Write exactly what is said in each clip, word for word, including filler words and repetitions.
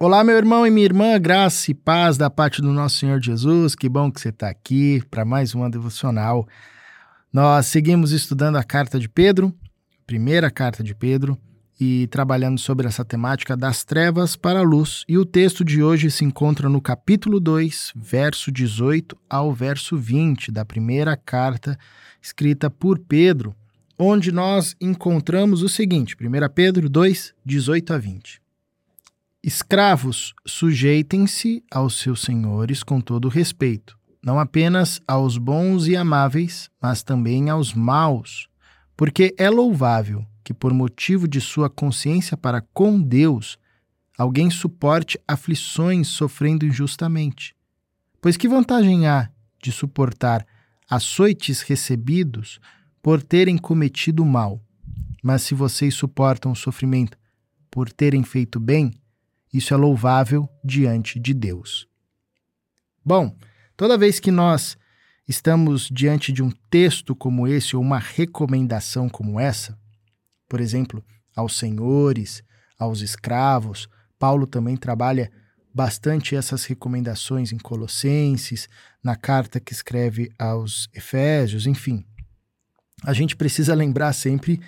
Olá, meu irmão e minha irmã, graça e paz da parte do nosso Senhor Jesus. Que bom que você está aqui para mais uma devocional. Nós seguimos estudando a carta de Pedro, primeira carta de Pedro, e trabalhando sobre essa temática das trevas para a luz. E o texto de hoje se encontra no capítulo dois, verso dezoito ao verso vinte da primeira carta escrita por Pedro, onde nós encontramos o seguinte, primeira Pedro dois, dezoito a vinte. Escravos, sujeitem-se aos seus senhores com todo respeito, não apenas aos bons e amáveis, mas também aos maus, porque é louvável que, por motivo de sua consciência para com Deus, alguém suporte aflições sofrendo injustamente. Pois que vantagem há de suportar açoites recebidos por terem cometido mal? Mas se vocês suportam o sofrimento por terem feito bem, isso é louvável diante de Deus. Bom, toda vez que nós estamos diante de um texto como esse ou uma recomendação como essa, por exemplo, aos senhores, aos escravos, Paulo também trabalha bastante essas recomendações em Colossenses, na carta que escreve aos Efésios, enfim. A gente precisa lembrar sempre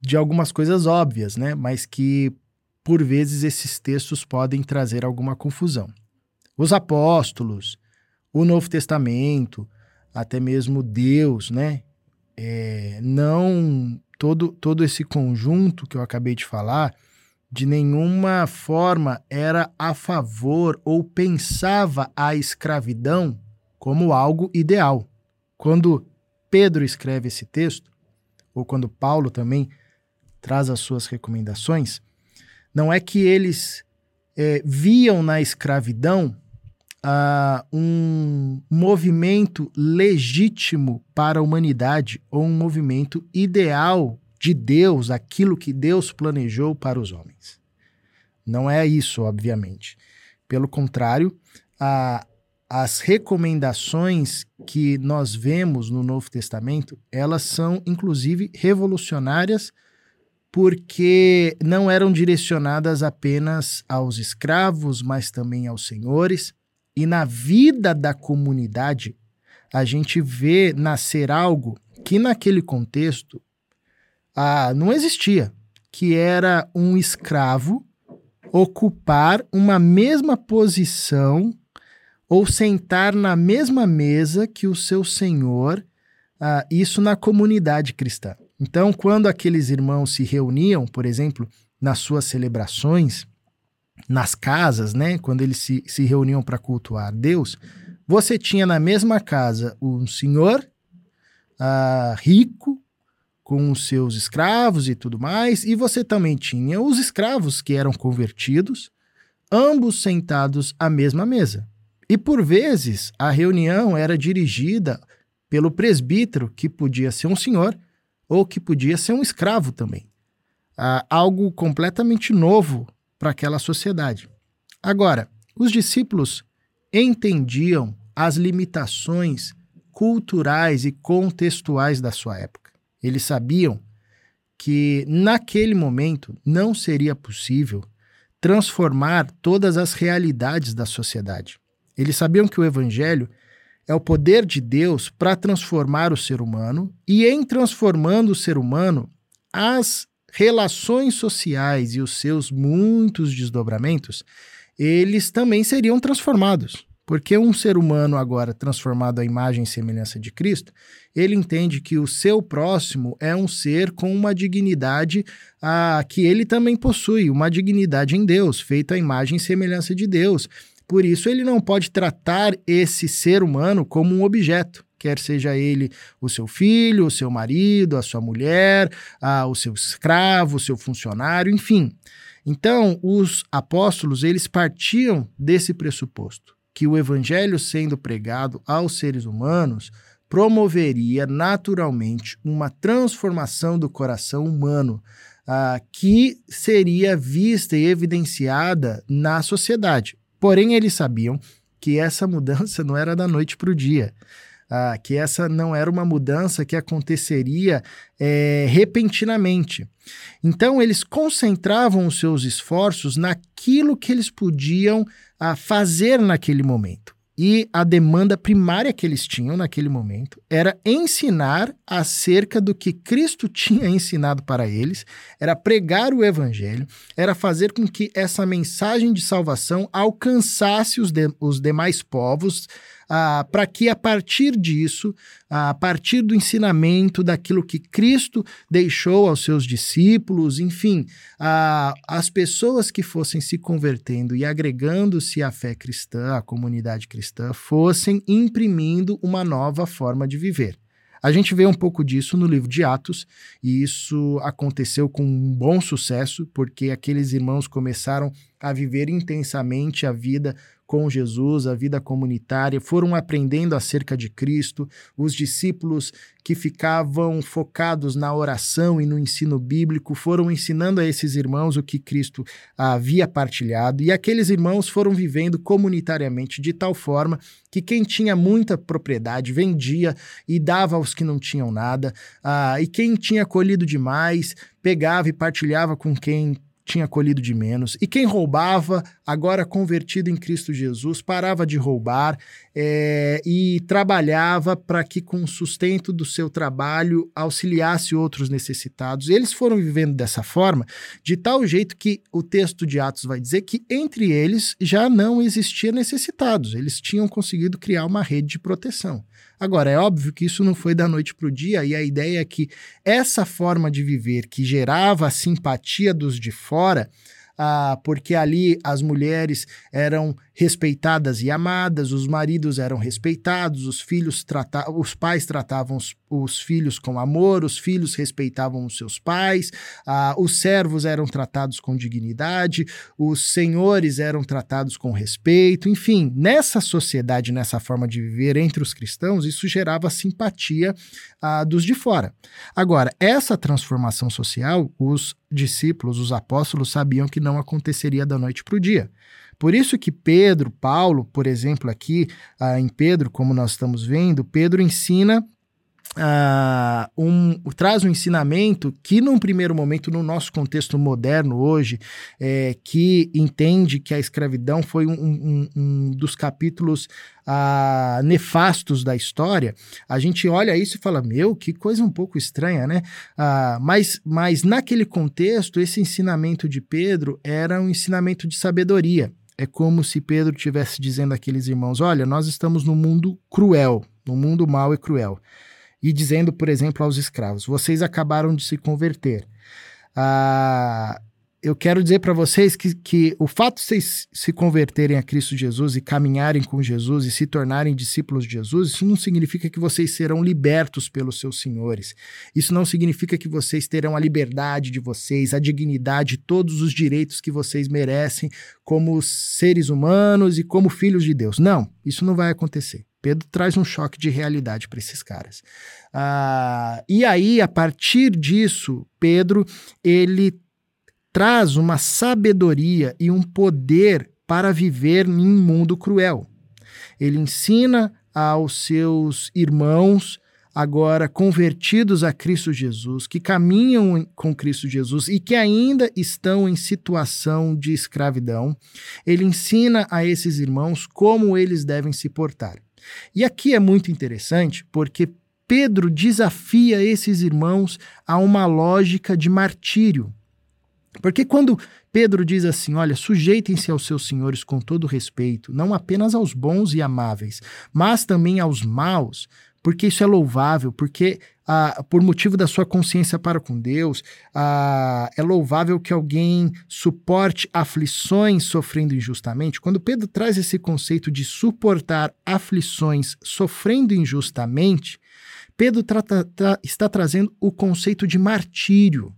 de algumas coisas óbvias, né? Mas que por vezes esses textos podem trazer alguma confusão. Os apóstolos, o Novo Testamento, até mesmo Deus, né? É, não todo, todo esse conjunto que eu acabei de falar, de nenhuma forma era a favor ou pensava a escravidão como algo ideal. Quando Pedro escreve esse texto, ou quando Paulo também traz as suas recomendações, não é que eles é, viam na escravidão ah, um movimento legítimo para a humanidade ou um movimento ideal de Deus, aquilo que Deus planejou para os homens. Não é isso, obviamente. Pelo contrário, a, as recomendações que nós vemos no Novo Testamento, elas são, inclusive, revolucionárias, porque não eram direcionadas apenas aos escravos, mas também aos senhores. E na vida da comunidade, a gente vê nascer algo que naquele contexto ah, não existia, que era um escravo ocupar uma mesma posição ou sentar na mesma mesa que o seu senhor, ah, isso na comunidade cristã. Então, quando aqueles irmãos se reuniam, por exemplo, nas suas celebrações, nas casas, né? Quando eles se, se reuniam para cultuar Deus, você tinha na mesma casa um senhor ah, rico, com os seus escravos e tudo mais, e você também tinha os escravos que eram convertidos, ambos sentados à mesma mesa. E por vezes a reunião era dirigida pelo presbítero, que podia ser um senhor, ou que podia ser um escravo também. Ah, algo completamente novo para aquela sociedade. Agora, os discípulos entendiam as limitações culturais e contextuais da sua época. Eles sabiam que, naquele momento, não seria possível transformar todas as realidades da sociedade. Eles sabiam que o evangelho é o poder de Deus para transformar o ser humano e, em transformando o ser humano, as relações sociais e os seus muitos desdobramentos, eles também seriam transformados. Porque um ser humano agora transformado à imagem e semelhança de Cristo, ele entende que o seu próximo é um ser com uma dignidade ah, que ele também possui, uma dignidade em Deus, feita à imagem e semelhança de Deus. Por isso, ele não pode tratar esse ser humano como um objeto, quer seja ele o seu filho, o seu marido, a sua mulher, a, o seu escravo, o seu funcionário, enfim. Então, os apóstolos, eles partiam desse pressuposto, que o evangelho sendo pregado aos seres humanos promoveria naturalmente uma transformação do coração humano, a, que seria vista e evidenciada na sociedade. Porém, eles sabiam que essa mudança não era da noite para o dia. ah, que essa não era uma mudança que aconteceria é, repentinamente. Então, eles concentravam os seus esforços naquilo que eles podiam ah, fazer naquele momento. E a demanda primária que eles tinham naquele momento era ensinar acerca do que Cristo tinha ensinado para eles, era pregar o evangelho, era fazer com que essa mensagem de salvação alcançasse os, de, os demais povos, ah, para que a partir disso, ah, a partir do ensinamento daquilo que Cristo deixou aos seus discípulos, enfim, ah, as pessoas que fossem se convertendo e agregando-se à fé cristã, à comunidade cristã, fossem imprimindo uma nova forma de viver. A gente vê um pouco disso no livro de Atos, e isso aconteceu com um bom sucesso, porque aqueles irmãos começaram a viver intensamente a vida com Jesus, a vida comunitária, foram aprendendo acerca de Cristo, os discípulos que ficavam focados na oração e no ensino bíblico foram ensinando a esses irmãos o que Cristo havia partilhado, e aqueles irmãos foram vivendo comunitariamente de tal forma que quem tinha muita propriedade vendia e dava aos que não tinham nada, ah, e quem tinha colhido demais pegava e partilhava com quem tinha colhido de menos, e quem roubava, agora convertido em Cristo Jesus, parava de roubar é, e trabalhava para que com o sustento do seu trabalho auxiliasse outros necessitados. Eles foram vivendo dessa forma, de tal jeito que o texto de Atos vai dizer que entre eles já não existia necessitados, eles tinham conseguido criar uma rede de proteção. Agora, é óbvio que isso não foi da noite para o dia, e a ideia é que essa forma de viver que gerava a simpatia dos de fora, ah, porque ali as mulheres eram respeitadas e amadas, os maridos eram respeitados, os filhos trata- os pais tratavam os, os filhos com amor, os filhos respeitavam os seus pais, ah, os servos eram tratados com dignidade, os senhores eram tratados com respeito, enfim, nessa sociedade, nessa forma de viver entre os cristãos, isso gerava simpatia ah, dos de fora. Agora, essa transformação social, os discípulos, os apóstolos sabiam que não aconteceria da noite para o dia. Por isso que Pedro, Paulo, por exemplo, aqui ah, em Pedro, como nós estamos vendo, Pedro ensina, ah, um, traz um ensinamento que num primeiro momento, no nosso contexto moderno hoje, é, que entende que a escravidão foi um, um, um dos capítulos ah, nefastos da história, a gente olha isso e fala, meu, que coisa um pouco estranha, né? Ah, mas, mas naquele contexto, esse ensinamento de Pedro era um ensinamento de sabedoria. É como se Pedro estivesse dizendo àqueles irmãos, olha, nós estamos num mundo cruel, num mundo mau e cruel. E dizendo, por exemplo, aos escravos, vocês acabaram de se converter. Ah, eu quero dizer para vocês que, que o fato de vocês se converterem a Cristo Jesus e caminharem com Jesus e se tornarem discípulos de Jesus, isso não significa que vocês serão libertos pelos seus senhores. Isso não significa que vocês terão a liberdade de vocês, a dignidade, todos os direitos que vocês merecem como seres humanos e como filhos de Deus. Não, isso não vai acontecer. Pedro traz um choque de realidade para esses caras. Ah, e aí, a partir disso, Pedro, ele traz uma sabedoria e um poder para viver em um mundo cruel. Ele ensina aos seus irmãos, agora convertidos a Cristo Jesus, que caminham com Cristo Jesus e que ainda estão em situação de escravidão, ele ensina a esses irmãos como eles devem se portar. E aqui é muito interessante porque Pedro desafia esses irmãos a uma lógica de martírio. Porque quando Pedro diz assim, olha, sujeitem-se aos seus senhores com todo respeito, não apenas aos bons e amáveis, mas também aos maus, porque isso é louvável, porque ah, por motivo da sua consciência para com Deus, ah, é louvável que alguém suporte aflições sofrendo injustamente. Quando Pedro traz esse conceito de suportar aflições sofrendo injustamente, Pedro trata, tra, está trazendo o conceito de martírio.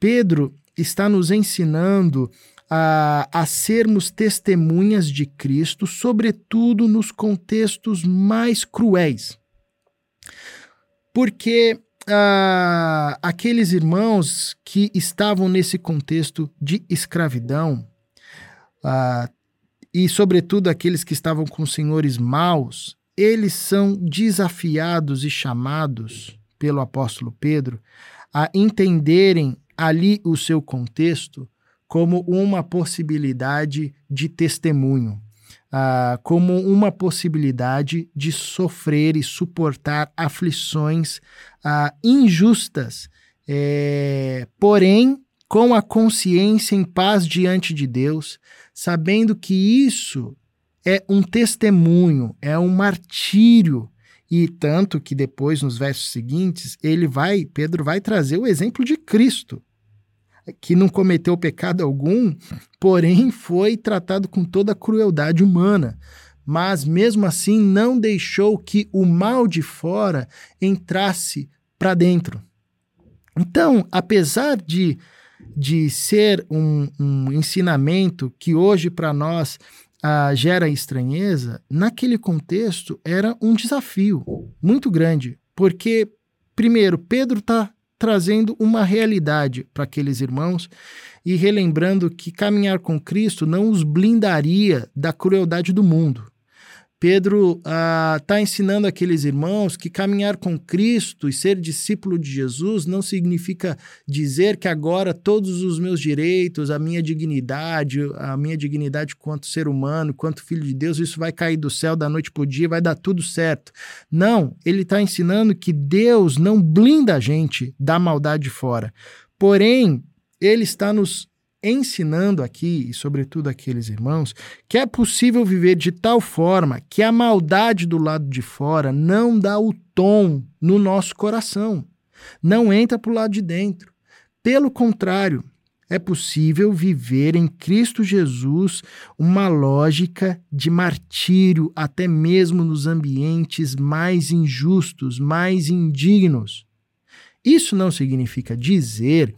Pedro está nos ensinando A, a sermos testemunhas de Cristo, sobretudo nos contextos mais cruéis. Porque a, aqueles irmãos que estavam nesse contexto de escravidão, a, e sobretudo aqueles que estavam com senhores maus, eles são desafiados e chamados pelo apóstolo Pedro a entenderem ali o seu contexto como uma possibilidade de testemunho, ah, como uma possibilidade de sofrer e suportar aflições ah, injustas, é, porém com a consciência em paz diante de Deus, sabendo que isso é um testemunho, é um martírio. E tanto que depois, nos versos seguintes, ele vai, Pedro vai trazer o exemplo de Cristo, que não cometeu pecado algum, porém foi tratado com toda a crueldade humana, mas mesmo assim não deixou que o mal de fora entrasse para dentro. Então, apesar de, de ser um, um ensinamento que hoje para nós ah, gera estranheza, naquele contexto era um desafio muito grande, porque, primeiro, Pedro está trazendo uma realidade para aqueles irmãos e relembrando que caminhar com Cristo não os blindaria da crueldade do mundo. Pedro está ah, ensinando aqueles irmãos que caminhar com Cristo e ser discípulo de Jesus não significa dizer que agora todos os meus direitos, a minha dignidade, a minha dignidade quanto ser humano, quanto filho de Deus, isso vai cair do céu da noite para o dia, vai dar tudo certo. Não, ele está ensinando que Deus não blinda a gente da maldade de fora. Porém, ele está nos ensinando aqui, e sobretudo aqueles irmãos, que é possível viver de tal forma que a maldade do lado de fora não dá o tom no nosso coração, não entra para o lado de dentro. Pelo contrário, é possível viver em Cristo Jesus uma lógica de martírio, até mesmo nos ambientes mais injustos, mais indignos. Isso não significa dizer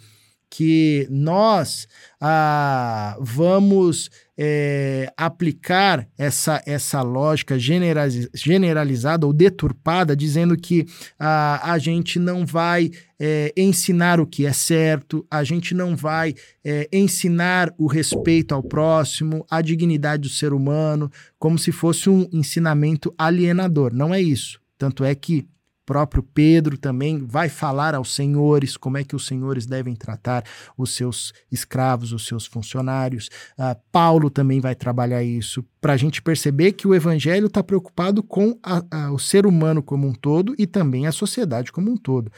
que nós ah, vamos é, aplicar essa, essa lógica generalizada ou deturpada, dizendo que ah, a gente não vai é, ensinar o que é certo, a gente não vai é, ensinar o respeito ao próximo, a dignidade do ser humano, como se fosse um ensinamento alienador. Não é isso. Tanto é que o próprio Pedro também vai falar aos senhores como é que os senhores devem tratar os seus escravos, os seus funcionários. Uh, Paulo também vai trabalhar isso, para a gente perceber que o evangelho está preocupado com a, a, o ser humano como um todo e também a sociedade como um todo.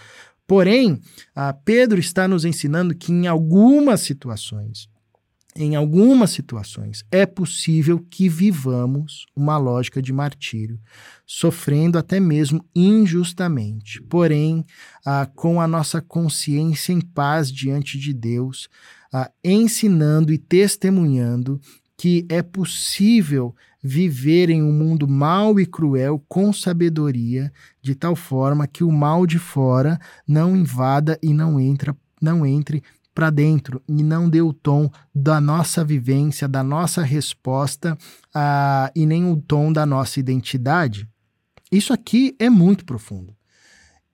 Porém, uh, Pedro está nos ensinando que em algumas situações, em algumas situações, é possível que vivamos uma lógica de martírio, sofrendo até mesmo injustamente, porém, ah, com a nossa consciência em paz diante de Deus, ah, ensinando e testemunhando que é possível viver em um mundo mau e cruel com sabedoria, de tal forma que o mal de fora não invada e não entra, não entre para dentro e não deu o tom da nossa vivência, da nossa resposta uh, e nem o tom da nossa identidade. Isso aqui é muito profundo.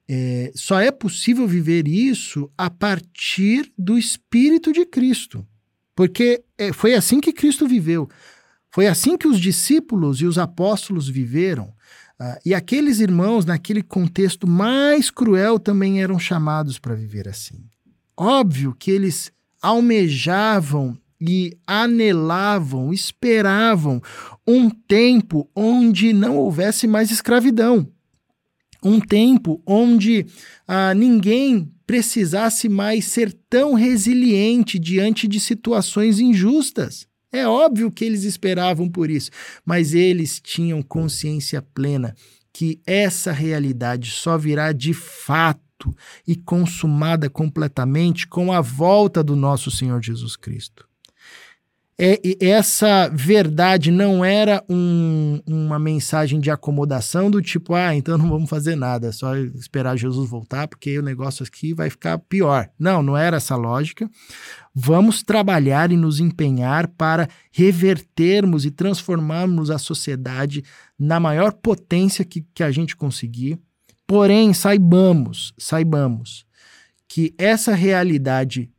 É, só é possível viver isso a partir do Espírito de Cristo, porque é, foi assim que Cristo viveu, foi assim que os discípulos e os apóstolos viveram. Uh, e aqueles irmãos, naquele contexto mais cruel, também eram chamados para viver assim. Óbvio que eles almejavam e anelavam, esperavam um tempo onde não houvesse mais escravidão, um tempo onde ah, ninguém precisasse mais ser tão resiliente diante de situações injustas. É óbvio que eles esperavam por isso, mas eles tinham consciência plena que essa realidade só virá de fato e consumada completamente com a volta do nosso Senhor Jesus Cristo. É, essa verdade não era um, uma mensagem de acomodação do tipo, ah, então não vamos fazer nada, é só esperar Jesus voltar porque o negócio aqui vai ficar pior. Não, não era essa lógica. Vamos trabalhar e nos empenhar para revertermos e transformarmos a sociedade na maior potência que, que a gente conseguir. Porém, saibamos, saibamos que essa realidade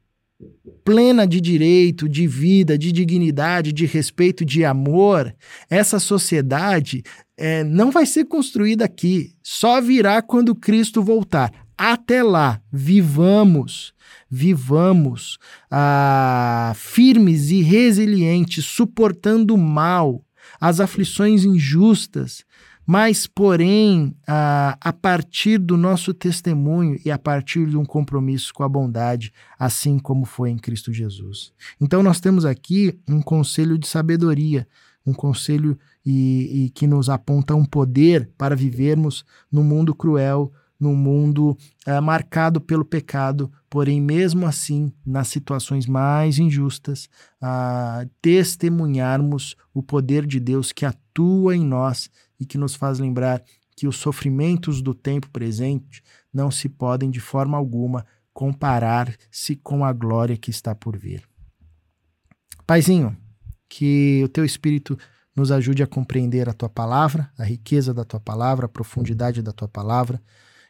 plena de direito, de vida, de dignidade, de respeito, de amor, essa sociedade é, não vai ser construída aqui. Só virá quando Cristo voltar. Até lá, vivamos, vivamos ah, firmes e resilientes, suportando o mal, as aflições injustas, mas, porém, a, a partir do nosso testemunho e a partir de um compromisso com a bondade, assim como foi em Cristo Jesus. Então, nós temos aqui um conselho de sabedoria, um conselho e, e que nos aponta um poder para vivermos num mundo cruel, num mundo é, marcado pelo pecado, porém, mesmo assim, nas situações mais injustas, a, testemunharmos o poder de Deus que atua em nós, e que nos faz lembrar que os sofrimentos do tempo presente não se podem de forma alguma comparar-se com a glória que está por vir. Paizinho, que o teu Espírito nos ajude a compreender a tua palavra, a riqueza da tua palavra, a profundidade da tua palavra,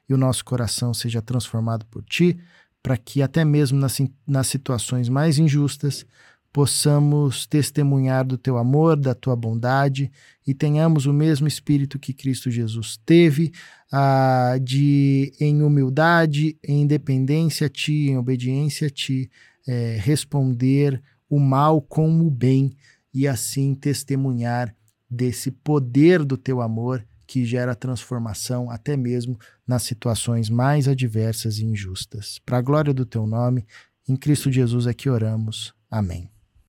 e o nosso coração seja transformado por ti, para que até mesmo nas, nas situações mais injustas, possamos testemunhar do teu amor, da tua bondade e tenhamos o mesmo espírito que Cristo Jesus teve, ah, de em humildade, em dependência a ti, em obediência a ti, eh, responder o mal com o bem e assim testemunhar desse poder do teu amor que gera transformação até mesmo nas situações mais adversas e injustas. Para a glória do teu nome, em Cristo Jesus é que oramos. Amém.